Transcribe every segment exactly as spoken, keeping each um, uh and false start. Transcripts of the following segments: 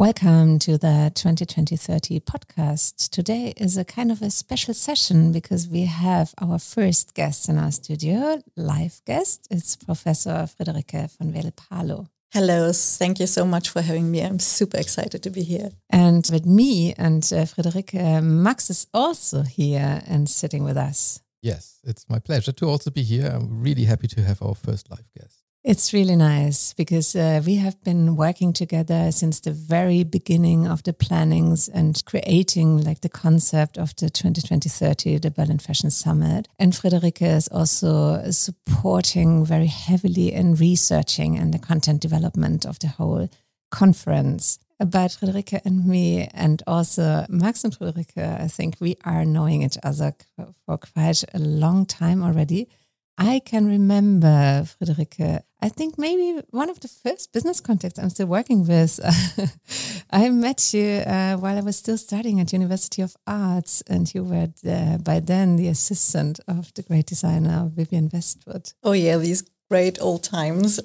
Welcome to the twenty twenty thirty podcast. Today is a kind of a special session because we have our first guest in our studio, live guest. It's Professor Friederike von Wedel-Parlow. Hello, thank you so much for having me. I'm super excited to be here. And with me and uh, Friederike, Max is also here and sitting with us. Yes, it's my pleasure to also be here. I'm really happy to have our first live guest. It's really nice because uh, we have been working together since the very beginning of the plannings and creating like the concept of the twenty twenty thirty, the Berlin Fashion Summit. And Friederike is also supporting very heavily in researching and the content development of the whole conference. But Friederike and me, and also Max and Friederike, I think we are knowing each other for quite a long time already. I can remember, Friederike, I think maybe one of the first business contacts I'm still working with. I met you uh, while I was still studying at University of Arts, and you were uh, by then the assistant of the great designer Vivienne Westwood. Oh yeah, these great old times.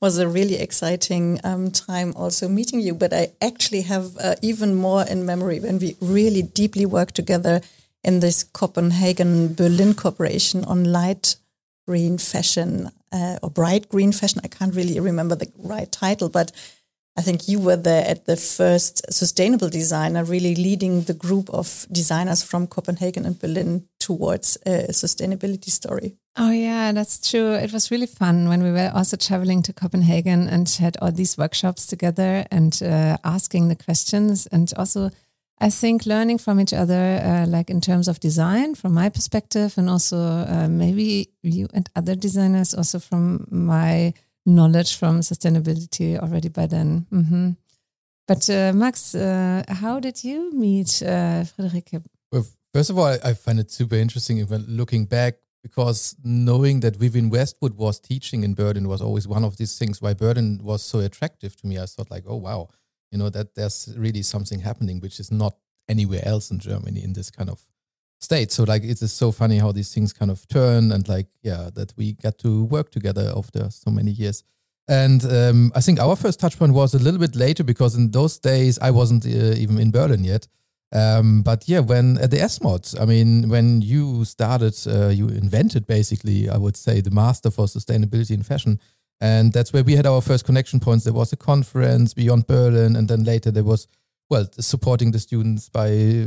Was a really exciting um, time also meeting you, but I actually have uh, even more in memory when we really deeply worked together in this Copenhagen-Berlin cooperation on light green fashion uh, or bright green fashion. I can't really remember the right title, but I think you were there at the first sustainable designer, really leading the group of designers from Copenhagen and Berlin towards a sustainability story. Oh yeah, that's true. It was really fun when we were also traveling to Copenhagen and had all these workshops together and uh, asking the questions, and also I think learning from each other, uh, like in terms of design from my perspective, and also uh, maybe you and other designers also from my knowledge from sustainability already by then. Mm-hmm. But uh, Max, uh, how did you meet uh, Friederike? Well, first of all, I, I find it super interesting even looking back, because knowing that Vivienne Westwood was teaching in Berlin was always one of these things why Berlin was so attractive to me. I thought like, oh, wow. You know, that there's really something happening, which is not anywhere else in Germany in this kind of state. So like, it's just so funny how these things kind of turn, and like, yeah, that we got to work together after so many years. And um, I think our first touch point was a little bit later, because in those days I wasn't uh, even in Berlin yet. Um, but yeah, when at the ESMOD, I mean, when you started, uh, you invented basically, I would say, the master for sustainability in fashion. And that's where we had our first connection points. There was a conference Beyond Berlin, and then later there was, well, supporting the students by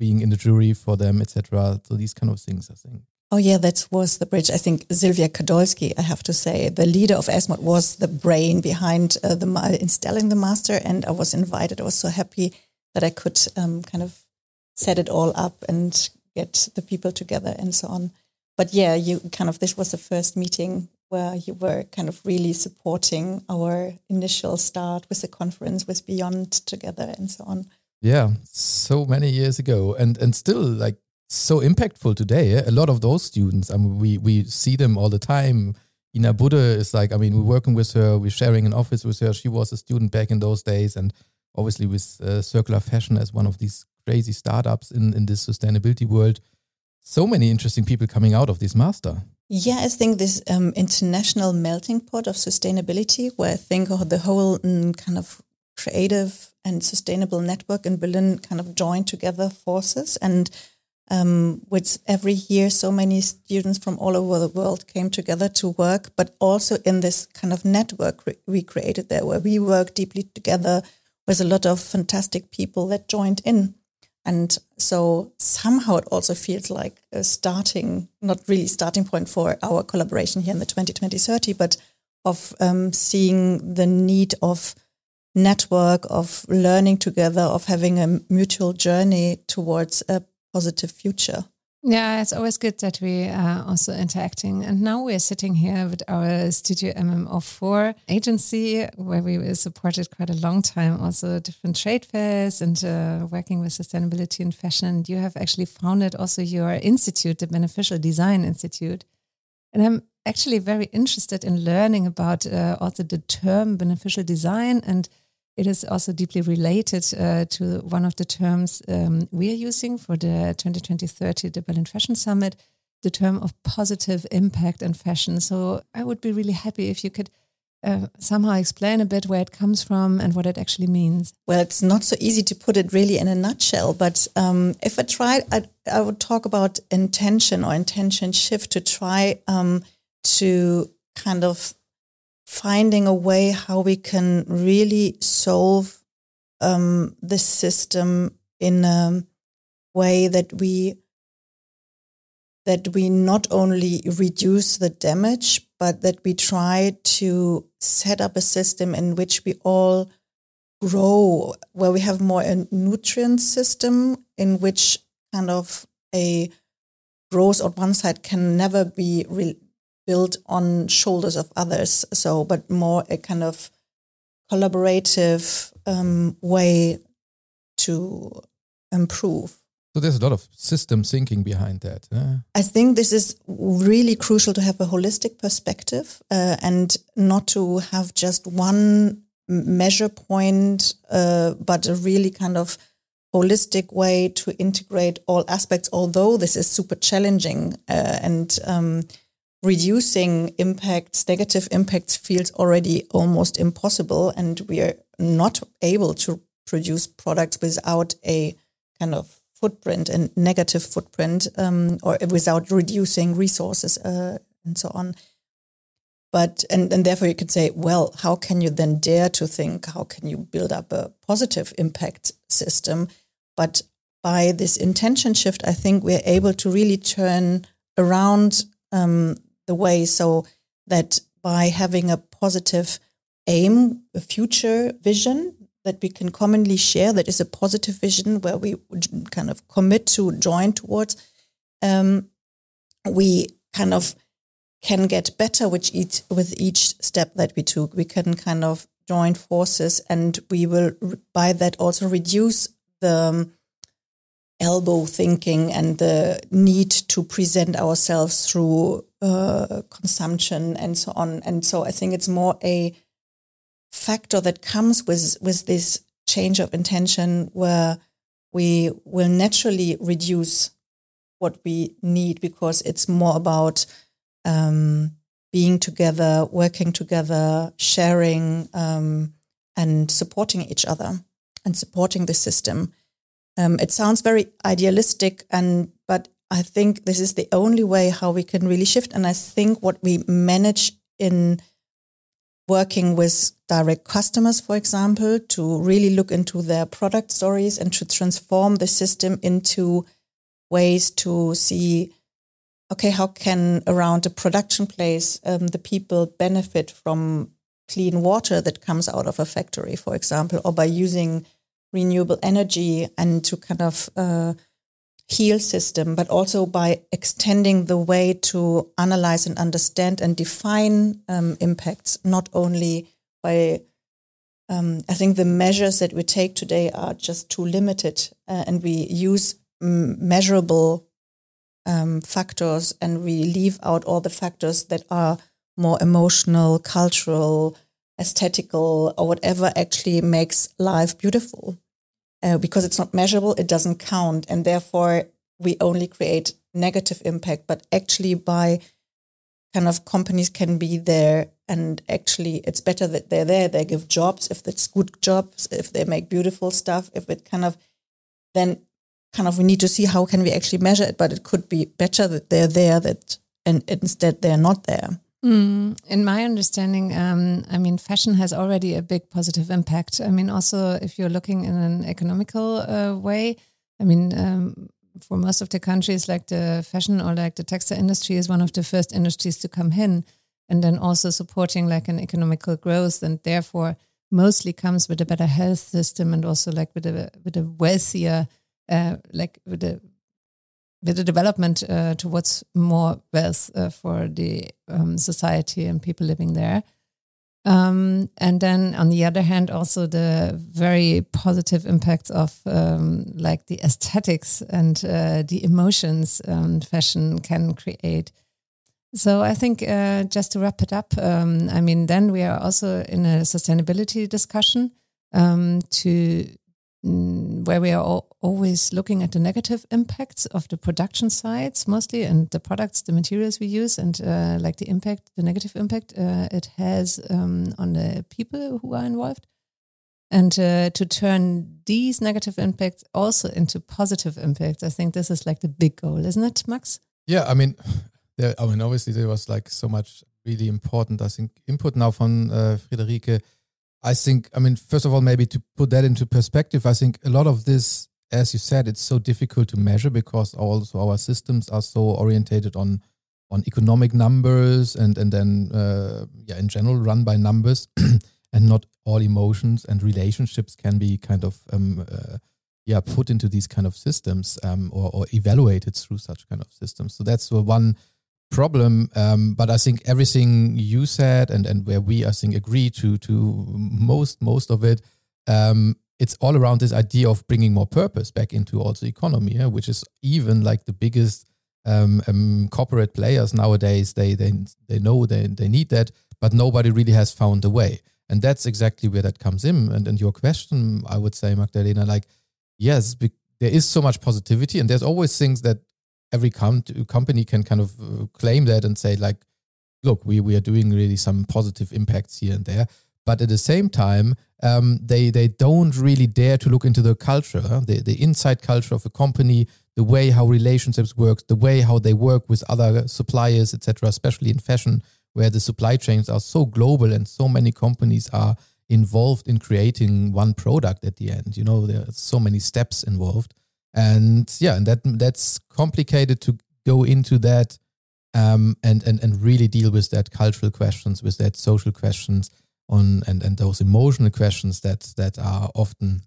being in the jury for them, et cetera. So these kind of things, I think. Oh yeah, that was the bridge. I think Sylvia Kadolski, I have to say, the leader of ESMOD, was the brain behind uh, the uh, installing the master. And I was invited. I was so happy that I could um, kind of set it all up and get the people together and so on. But yeah, you kind of, this was the first meeting where you were kind of really supporting our initial start with the conference, with Beyond together and so on. Yeah, so many years ago, and and still like so impactful today. Eh? A lot of those students, I mean, we, we see them all the time. Ina Budde is like, I mean, we're working with her, we're sharing an office with her. She was a student back in those days, and obviously with uh, Circular Fashion as one of these crazy startups in, in this sustainability world. So many interesting people coming out of this master. Yeah, I think this um, international melting pot of sustainability, where I think the whole um, kind of creative and sustainable network in Berlin kind of joined together forces, and um, which every year so many students from all over the world came together to work, but also in this kind of network re- we created there, where we work deeply together with a lot of fantastic people that joined in. And so somehow it also feels like a starting, not really starting point for our collaboration here in the twenty twenty thirty, but of um, seeing the need of network, of learning together, of having a mutual journey towards a positive future. Yeah, it's always good that we are also interacting. And now we're sitting here with our studio M M zero four agency, where we were supported quite a long time, also different trade fairs and uh, working with sustainability and fashion. You have actually founded also your institute, the Beneficial Design Institute. And I'm actually very interested in learning about uh, also the term beneficial design, and it is also deeply related uh, to one of the terms um, we are using for the twenty twenty thirty, the Berlin Fashion Summit, the term of positive impact and fashion. So I would be really happy if you could uh, somehow explain a bit where it comes from and what it actually means? Well, it's not so easy to put it really in a nutshell, but um, if I tried, I, I would talk about intention or intention shift to try um, to kind of finding a way how we can really solve um, the system in a way that we that we not only reduce the damage, but that we try to set up a system in which we all grow, where we have more a nutrient system in which kind of a growth on one side can never be re- built on shoulders of others. So, but more a kind of collaborative um, way to improve. So there's a lot of system thinking behind that. Eh? I think this is really crucial to have a holistic perspective uh, and not to have just one measure point, uh, but a really kind of holistic way to integrate all aspects, although this is super challenging uh, and um, reducing impacts, negative impacts feels already almost impossible, and we are not able to produce products without a kind of footprint and negative footprint um, or without reducing resources uh, and so on. But and, and therefore you could say, well, how can you then dare to think, how can you build up a positive impact system? But by this intention shift, I think we're able to really turn around um, the way so that by having a positive aim, a future vision, that we can commonly share, that is a positive vision where we kind of commit to join towards, um, we kind of can get better with each, with each step that we took. We can kind of join forces, and we will by that also reduce the elbow thinking and the need to present ourselves through uh, consumption and so on. And so I think it's more a factor that comes with with this change of intention, where we will naturally reduce what we need because it's more about um, being together, working together, sharing um, and supporting each other and supporting the system. Um, it sounds very idealistic, and but I think this is the only way how we can really shift. And I think what we manage in working with direct customers, for example, to really look into their product stories and to transform the system into ways to see, okay, how can around the production place um, the people benefit from clean water that comes out of a factory, for example, or by using renewable energy and to kind of uh, heal system, but also by extending the way to analyze and understand and define um, impacts, not only by, um, I think the measures that we take today are just too limited uh, and we use um, measurable um, factors and we leave out all the factors that are more emotional, cultural, aesthetical, or whatever actually makes life beautiful. Uh, because it's not measurable, it doesn't count, and therefore we only create negative impact. But actually, by kind of companies can be there, and actually, it's better that they're there. They give jobs if it's good jobs, if they make beautiful stuff. If it kind of then kind of we need to see how can we actually measure it. But it could be better that they're there that and instead they're not there. Mm, in my understanding, um, I mean, fashion has already a big positive impact. I mean, also, if you're looking in an economical uh, way, I mean, um, for most of the countries, like the fashion or like the textile industry is one of the first industries to come in, and then also supporting like an economical growth, and therefore mostly comes with a better health system and also like with a with a wealthier, uh, like with a with the development uh, towards more wealth uh, for the um, society and people living there. Um, and then on the other hand, also the very positive impacts of um, like the aesthetics and uh, the emotions um, fashion can create. So I think uh, just to wrap it up, um, I mean, then we are also in a sustainability discussion um, to where we are always looking at the negative impacts of the production sites mostly, and the products, the materials we use, and uh, like the impact, the negative impact uh, it has um, on the people who are involved. And uh, to turn these negative impacts also into positive impacts, I think this is like the big goal, isn't it, Max? Yeah, I mean, there, I mean, obviously there was like so much really important, I think, input now from uh, Friederike. I think, I mean, first of all, maybe to put that into perspective, I think a lot of this, as you said, it's so difficult to measure because also our systems are so orientated on on economic numbers and and then uh, yeah, in general, run by numbers. And not all emotions and relationships can be kind of um, uh, yeah put into these kind of systems um, or, or evaluated through such kind of systems. So that's the one problem. Um, but I think everything you said and, and where we I think agree to to most most of it, um, it's all around this idea of bringing more purpose back into also economy, yeah? Which is even like the biggest um, um, corporate players nowadays. They they they know they they need that, but nobody really has found a way. And that's exactly where that comes in. And and your question, I would say, Magdalena, like, yes, be, there is so much positivity and there's always things that every com- company can kind of uh, claim that and say, like, look, we, we are doing really some positive impacts here and there. But at the same time, um, they, they don't really dare to look into the culture, huh? the, the inside culture of a company, the way how relationships work, the way how they work with other suppliers, et cetera, especially in fashion, where the supply chains are so global and so many companies are involved in creating one product at the end. You know, there are so many steps involved. And yeah, and that that's complicated to go into that um, and, and, and really deal with that cultural questions, with that social questions on and, and those emotional questions that, that are often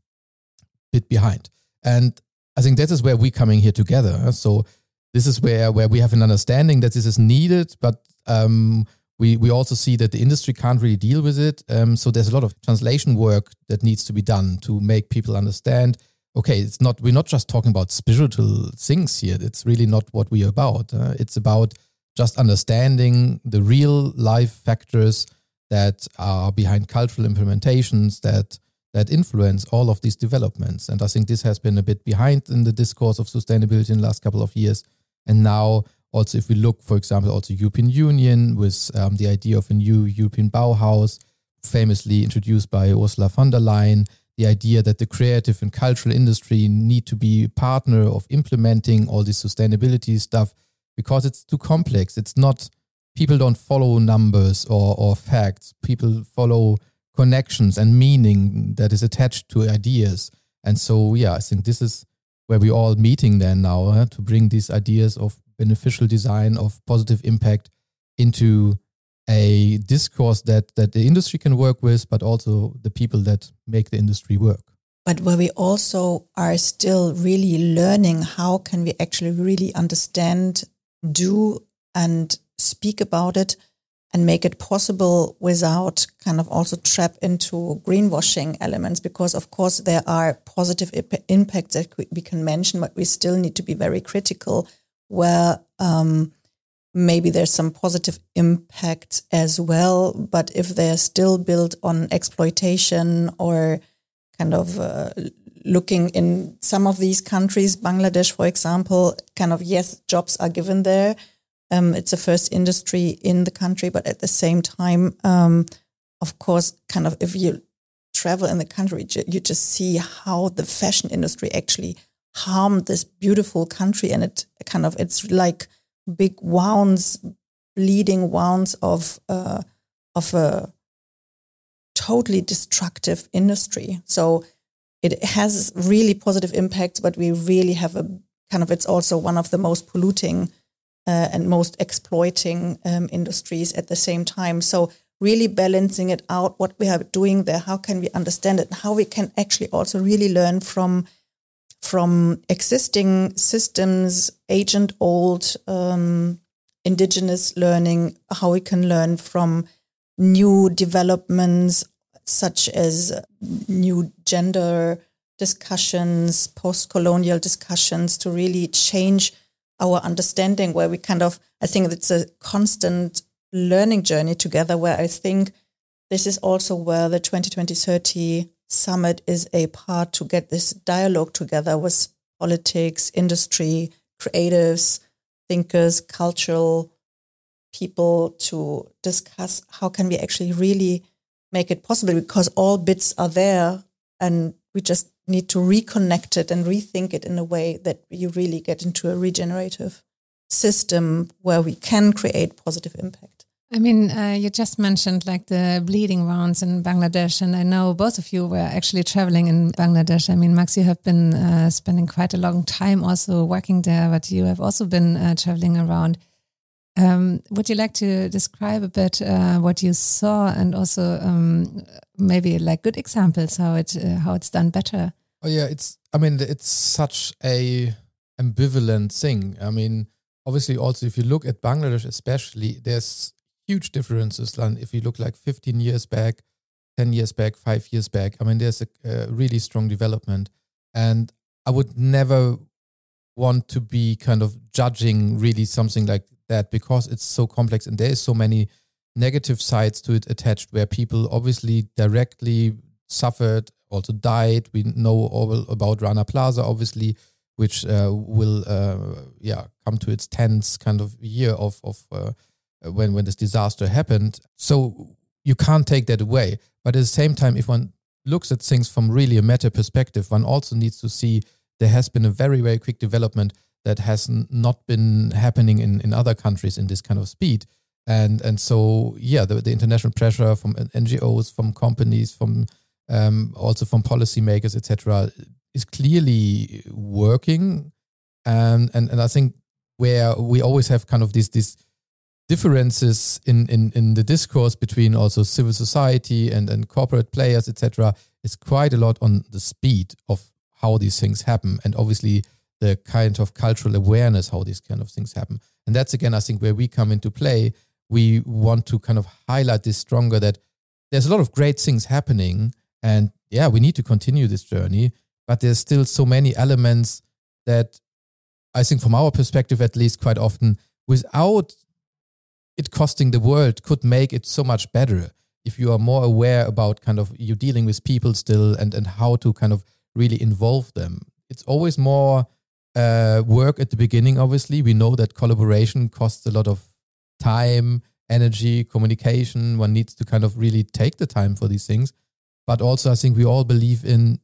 a bit behind. And I think that is where we're coming here together. So this is where, where we have an understanding that this is needed, but um, we, we also see that the industry can't really deal with it. Um, so there's a lot of translation work that needs to be done to make people understand, okay, it's not, we're not just talking about spiritual things here. It's really not what we're about. Uh, it's about just understanding the real life factors that are behind cultural implementations that, that influence all of these developments. And I think this has been a bit behind in the discourse of sustainability in the last couple of years. And now also, if we look, for example, also European Union with um, the idea of a new European Bauhaus, famously introduced by Ursula von der Leyen, the idea that the creative and cultural industry need to be a partner of implementing all this sustainability stuff because it's too complex. It's not, people don't follow numbers or, or facts. People follow connections and meaning that is attached to ideas. And so, yeah, I think this is where we're all meeting then now huh, to bring these ideas of beneficial design, of positive impact into a discourse that, that the industry can work with, but also the people that make the industry work. But where we also are still really learning how can we actually really understand, do and speak about it and make it possible without kind of also trap into greenwashing elements, because of course there are positive ip- impacts that we can mention, but we still need to be very critical where um, maybe there's some positive impact as well, but if they're still built on exploitation or kind of uh, looking in some of these countries, Bangladesh, for example, kind of, yes, jobs are given there. Um, it's the first industry in the country, but at the same time, um, of course, kind of if you travel in the country, you just see how the fashion industry actually harmed this beautiful country. And it kind of, it's like big wounds, bleeding wounds of, uh, of a totally destructive industry. So it has really positive impacts, but we really have a kind of, it's also one of the most polluting Uh, and most exploiting um, industries at the same time. So really balancing it out, what we are doing there, how can we understand it, and how we can actually also really learn from from existing systems, ancient, old, um, indigenous learning, how we can learn from new developments such as new gender discussions, post-colonial discussions, to really change our understanding, where we kind of, I think it's a constant learning journey together, where I think this is also where the twenty twenty thirty summit is a part to get this dialogue together with politics, industry, creatives, thinkers, cultural people to discuss how can we actually really make it possible, because all bits are there and we just need to reconnect it and rethink it in a way that you really get into a regenerative system where we can create positive impact. I mean, uh, you just mentioned like the bleeding rounds in Bangladesh, and I know both of you were actually traveling in Bangladesh. I mean, Max, you have been uh, spending quite a long time also working there, but you have also been uh, traveling around. Um, would you like to describe a bit uh, what you saw, and also um, maybe like good examples how it uh, how it's done better? Oh yeah, it's I mean it's such a ambivalent thing. I mean, obviously, also if you look at Bangladesh, especially, there's huge differences. Like if you look like fifteen years back, ten years back, five years back, I mean, there's a, a really strong development. And I would never want to be kind of judging really something like that, because it's so complex and there is so many negative sides to it attached, where people obviously directly suffered, also died. We know all about Rana Plaza, obviously, which uh, will uh, yeah come to its tenth kind of year of of uh, when when this disaster happened. So you can't take that away. But at the same time, if one looks at things from really a meta perspective, one also needs to see there has been a very, very quick development that has not been happening in, in other countries in this kind of speed. And and so, yeah, the, the international pressure from N G Os, from companies, from um, also from policymakers, et cetera, is clearly working. And, and and I think where we always have kind of these these differences in, in, in the discourse between also civil society and, and corporate players, et cetera, is quite a lot on the speed of how these things happen, and obviously the kind of cultural awareness how these kind of things happen. And that's, again, I think where we come into play. We want to kind of highlight this stronger, that there's a lot of great things happening, and yeah, we need to continue this journey. But there's still so many elements that I think from our perspective, at least quite often, without it costing the world, could make it so much better if you are more aware about kind of you dealing with people still and, and how to kind of really involve them. It's always more uh, work at the beginning, obviously. We know that collaboration costs a lot of time, energy, communication. One needs to kind of really take the time for these things. But also I think we all believe in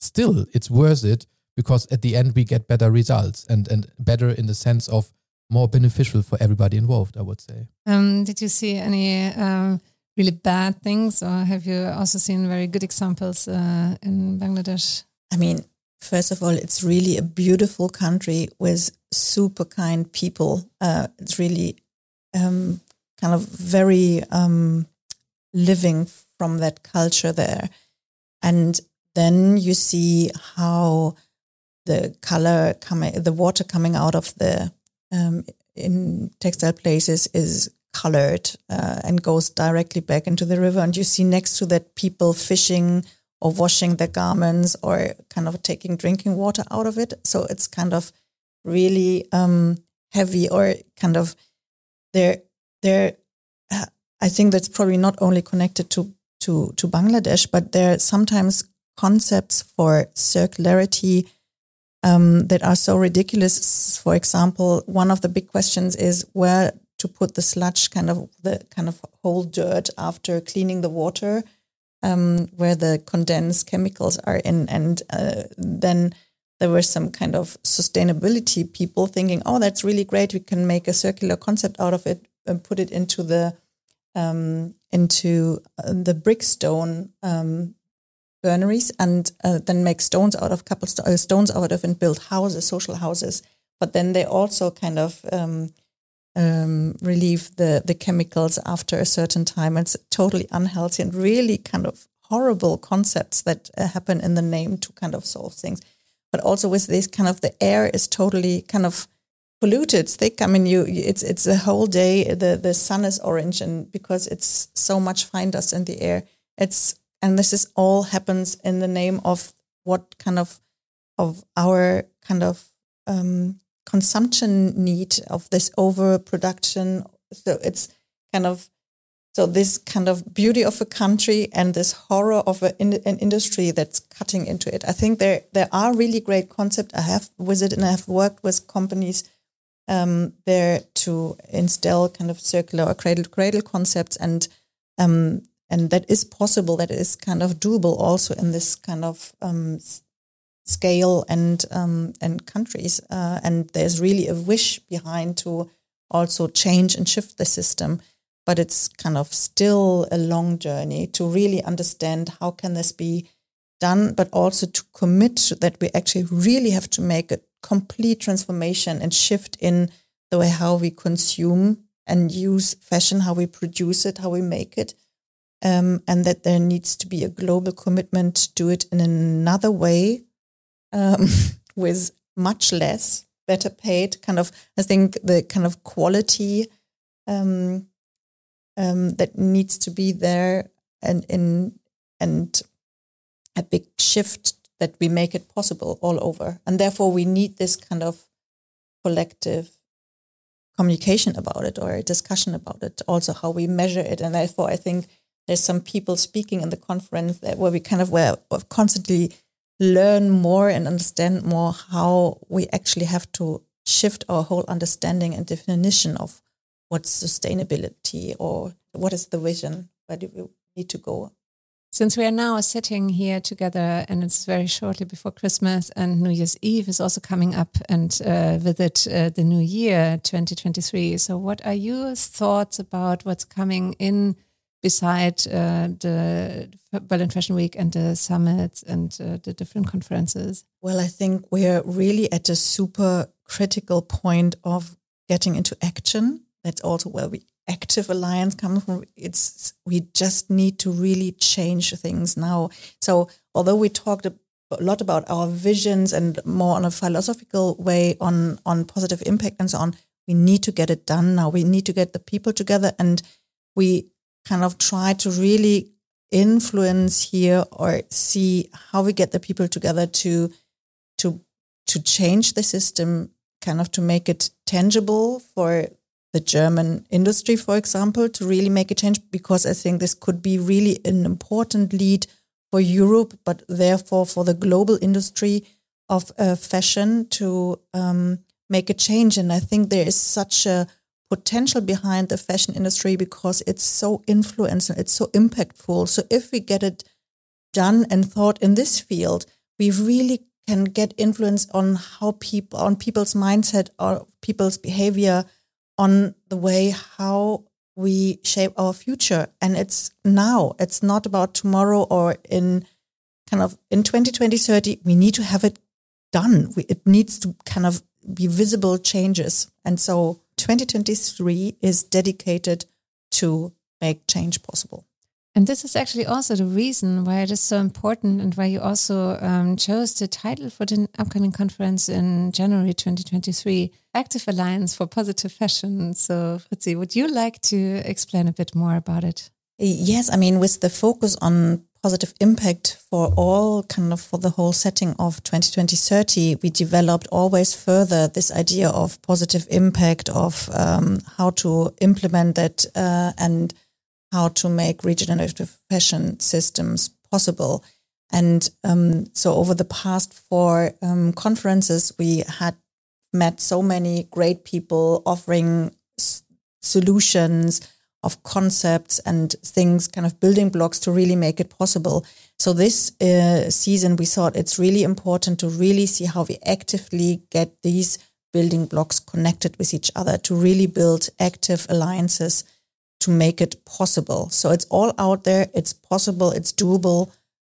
still it's worth it, because at the end we get better results, and, and better in the sense of more beneficial for everybody involved, I would say. Um, did you see any um, really bad things, or have you also seen very good examples uh, in Bangladesh? I mean, first of all, it's really a beautiful country with super kind people. Uh, it's really um, kind of very um, living from that culture there. And then you see how the color coming, the water coming out of the Um, in textile places is colored uh, and goes directly back into the river. And you see next to that people fishing or washing their garments or kind of taking drinking water out of it. So it's kind of really um, heavy, or kind of they're, they're, I think that's probably not only connected to, to, to Bangladesh, but there are sometimes concepts for circularity Um, that are so ridiculous. For example, one of the big questions is where to put the sludge, kind of the kind of whole dirt after cleaning the water, um, where the condensed chemicals are in. And uh, then there were some kind of sustainability people thinking, oh, that's really great. We can make a circular concept out of it and put it into the um, into the brickstone Um, burneries, and uh, then make stones out of couple st- uh, stones out of and build houses, social houses. But then they also kind of um, um, relieve the, the chemicals after a certain time. It's totally unhealthy and really kind of horrible concepts that uh, happen in the name to kind of solve things. But also with this kind of the air is totally kind of polluted. It's thick. I mean, you it's it's a whole day. The, the sun is orange, and because it's so much fine dust in the air, it's And this is all happens in the name of what kind of of our kind of um, consumption need of this overproduction. So it's kind of So this kind of beauty of a country and this horror of a, in, an industry that's cutting into it. I think there there are really great concepts. I have visited and I have worked with companies um, there to instill kind of circular or cradle to cradle concepts, and um, and that is possible. That is kind of doable also in this kind of um, scale and um, and countries. Uh, and there's really a wish behind to also change and shift the system. But it's kind of still a long journey to really understand how can this be done, but also to commit that we actually really have to make a complete transformation and shift in the way how we consume and use fashion, how we produce it, how we make it, um, and that there needs to be a global commitment to do it in another way um, with much less, better paid. Kind of, I think the kind of quality um, Um, that needs to be there, and in and a big shift that we make it possible all over. And therefore we need this kind of collective communication about it or a discussion about it, also how we measure it. And therefore I think there's some people speaking in the conference that where we kind of where constantly learn more and understand more how we actually have to shift our whole understanding and definition of what's sustainability or what is the vision? Where do we need to go? Since we are now sitting here together and it's very shortly before Christmas, and New Year's Eve is also coming up, and uh, with it uh, the new year twenty twenty-three. So what are your thoughts about what's coming in beside uh, the Berlin Fashion Week and the summits and uh, the different conferences? Well, I think we're really at a super critical point of getting into action. That's also where we active alliance comes from. It's we just need to really change things now. So although we talked a lot about our visions and more on a philosophical way on, on positive impact and so on, we need to get it done now. We need to get the people together, and we kind of try to really influence here or see how we get the people together to to to change the system, kind of to make it tangible for the German industry, for example, to really make a change, because I think this could be really an important lead for Europe, but therefore for the global industry of uh, fashion to um, make a change. And I think there is such a potential behind the fashion industry because it's so influential, it's so impactful. So if we get it done and thought in this field, we really can get influence on how people, on people's mindset or people's behavior, on the way how we shape our future. And it's now, it's not about tomorrow or in kind of in twenty twenty, thirty, we need to have it done. We, it needs to kind of be visible changes. And so twenty twenty-three is dedicated to make change possible. And this is actually also the reason why it is so important and why you also um, chose the title for the upcoming conference in January twenty twenty-three, Active Alliance for Positive Fashion. So, Fritzi, would you like to explain a bit more about it? Yes, I mean, with the focus on positive impact for all, kind of for the whole setting of twenty twenty, thirty, we developed always further this idea of positive impact, of um, how to implement that uh, and how to make regenerative fashion systems possible. And um, so over the past four um, conferences, we had met so many great people offering s- solutions of concepts and things, kind of building blocks to really make it possible. So this uh, season, we thought it's really important to really see how we actively get these building blocks connected with each other to really build active alliances to make it possible. So it's all out there, it's possible, it's doable,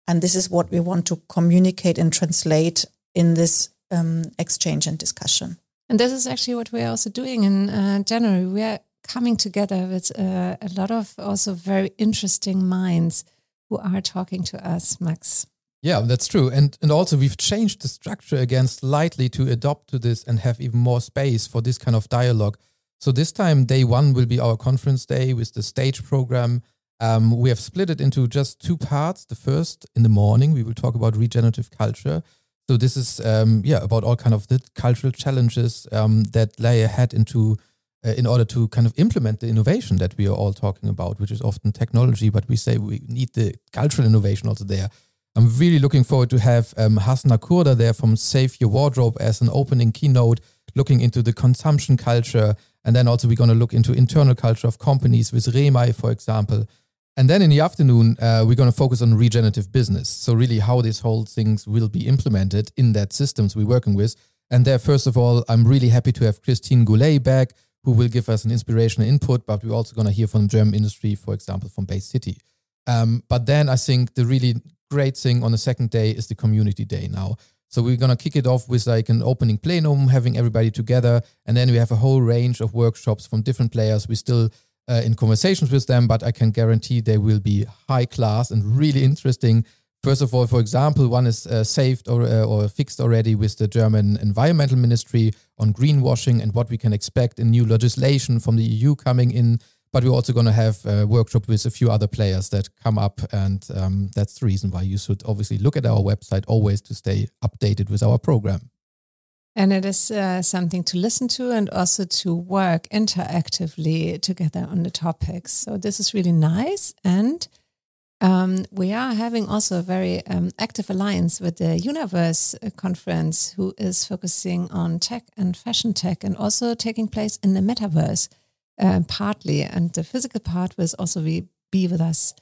and this is what we want to communicate and translate in this um, exchange and discussion. And this is actually what we're also doing in uh, January. We are coming together with uh, a lot of also very interesting minds who are talking to us, Max. Yeah, that's true. And and also we've changed the structure again slightly to adopt to this and have even more space for this kind of dialogue. So this time, day one will be our conference day with the stage program. Um, we have split it into just two parts. The first, in the morning, we will talk about regenerative culture. So this is um, yeah about all kind of the cultural challenges um, that lay ahead into uh, in order to kind of implement the innovation that we are all talking about, which is often technology, but we say we need the cultural innovation also there. I'm really looking forward to have um, Hasna Kurda there from Save Your Wardrobe as an opening keynote, looking into the consumption culture. And then also we're going to look into internal culture of companies with Remai, for example. And then in the afternoon, uh, we're going to focus on regenerative business. So really how these whole things will be implemented in that systems we're working with. And there, first of all, I'm really happy to have Christine Goulet back, who will give us an inspirational input, but we're also going to hear from the German industry, for example, from Bay City. Um, but then I think the really great thing on the second day is the community day now. So we're going to kick it off with like an opening plenum, having everybody together. And then we have a whole range of workshops from different players. We're still uh, in conversations with them, but I can guarantee they will be high class and really interesting. First of all, for example, one is uh, saved or, uh, or fixed already with the German Environmental Ministry on greenwashing and what we can expect in new legislation from the E U coming in. But we're also going to have a workshop with a few other players that come up. And um, that's the reason why you should obviously look at our website always to stay updated with our program. And it is uh, something to listen to and also to work interactively together on the topics. So this is really nice. And um, we are having also a very um, active alliance with the Universe Conference, who is focusing on tech and fashion tech and also taking place in the metaverse. Uh, partly, and the physical part will also be, be with us.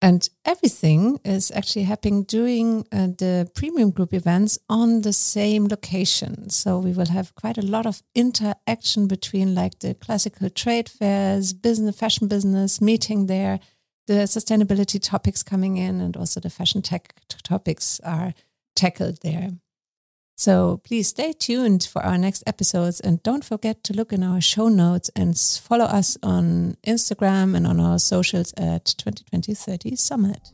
And everything is actually happening during uh, the premium group events on the same location. So we will have quite a lot of interaction between like the classical trade fairs, business, fashion business, meeting there, the sustainability topics coming in, and also the fashion tech t- topics are tackled there. So please stay tuned for our next episodes and don't forget to look in our show notes and follow us on Instagram and on our socials at twenty twenty thirty Summit.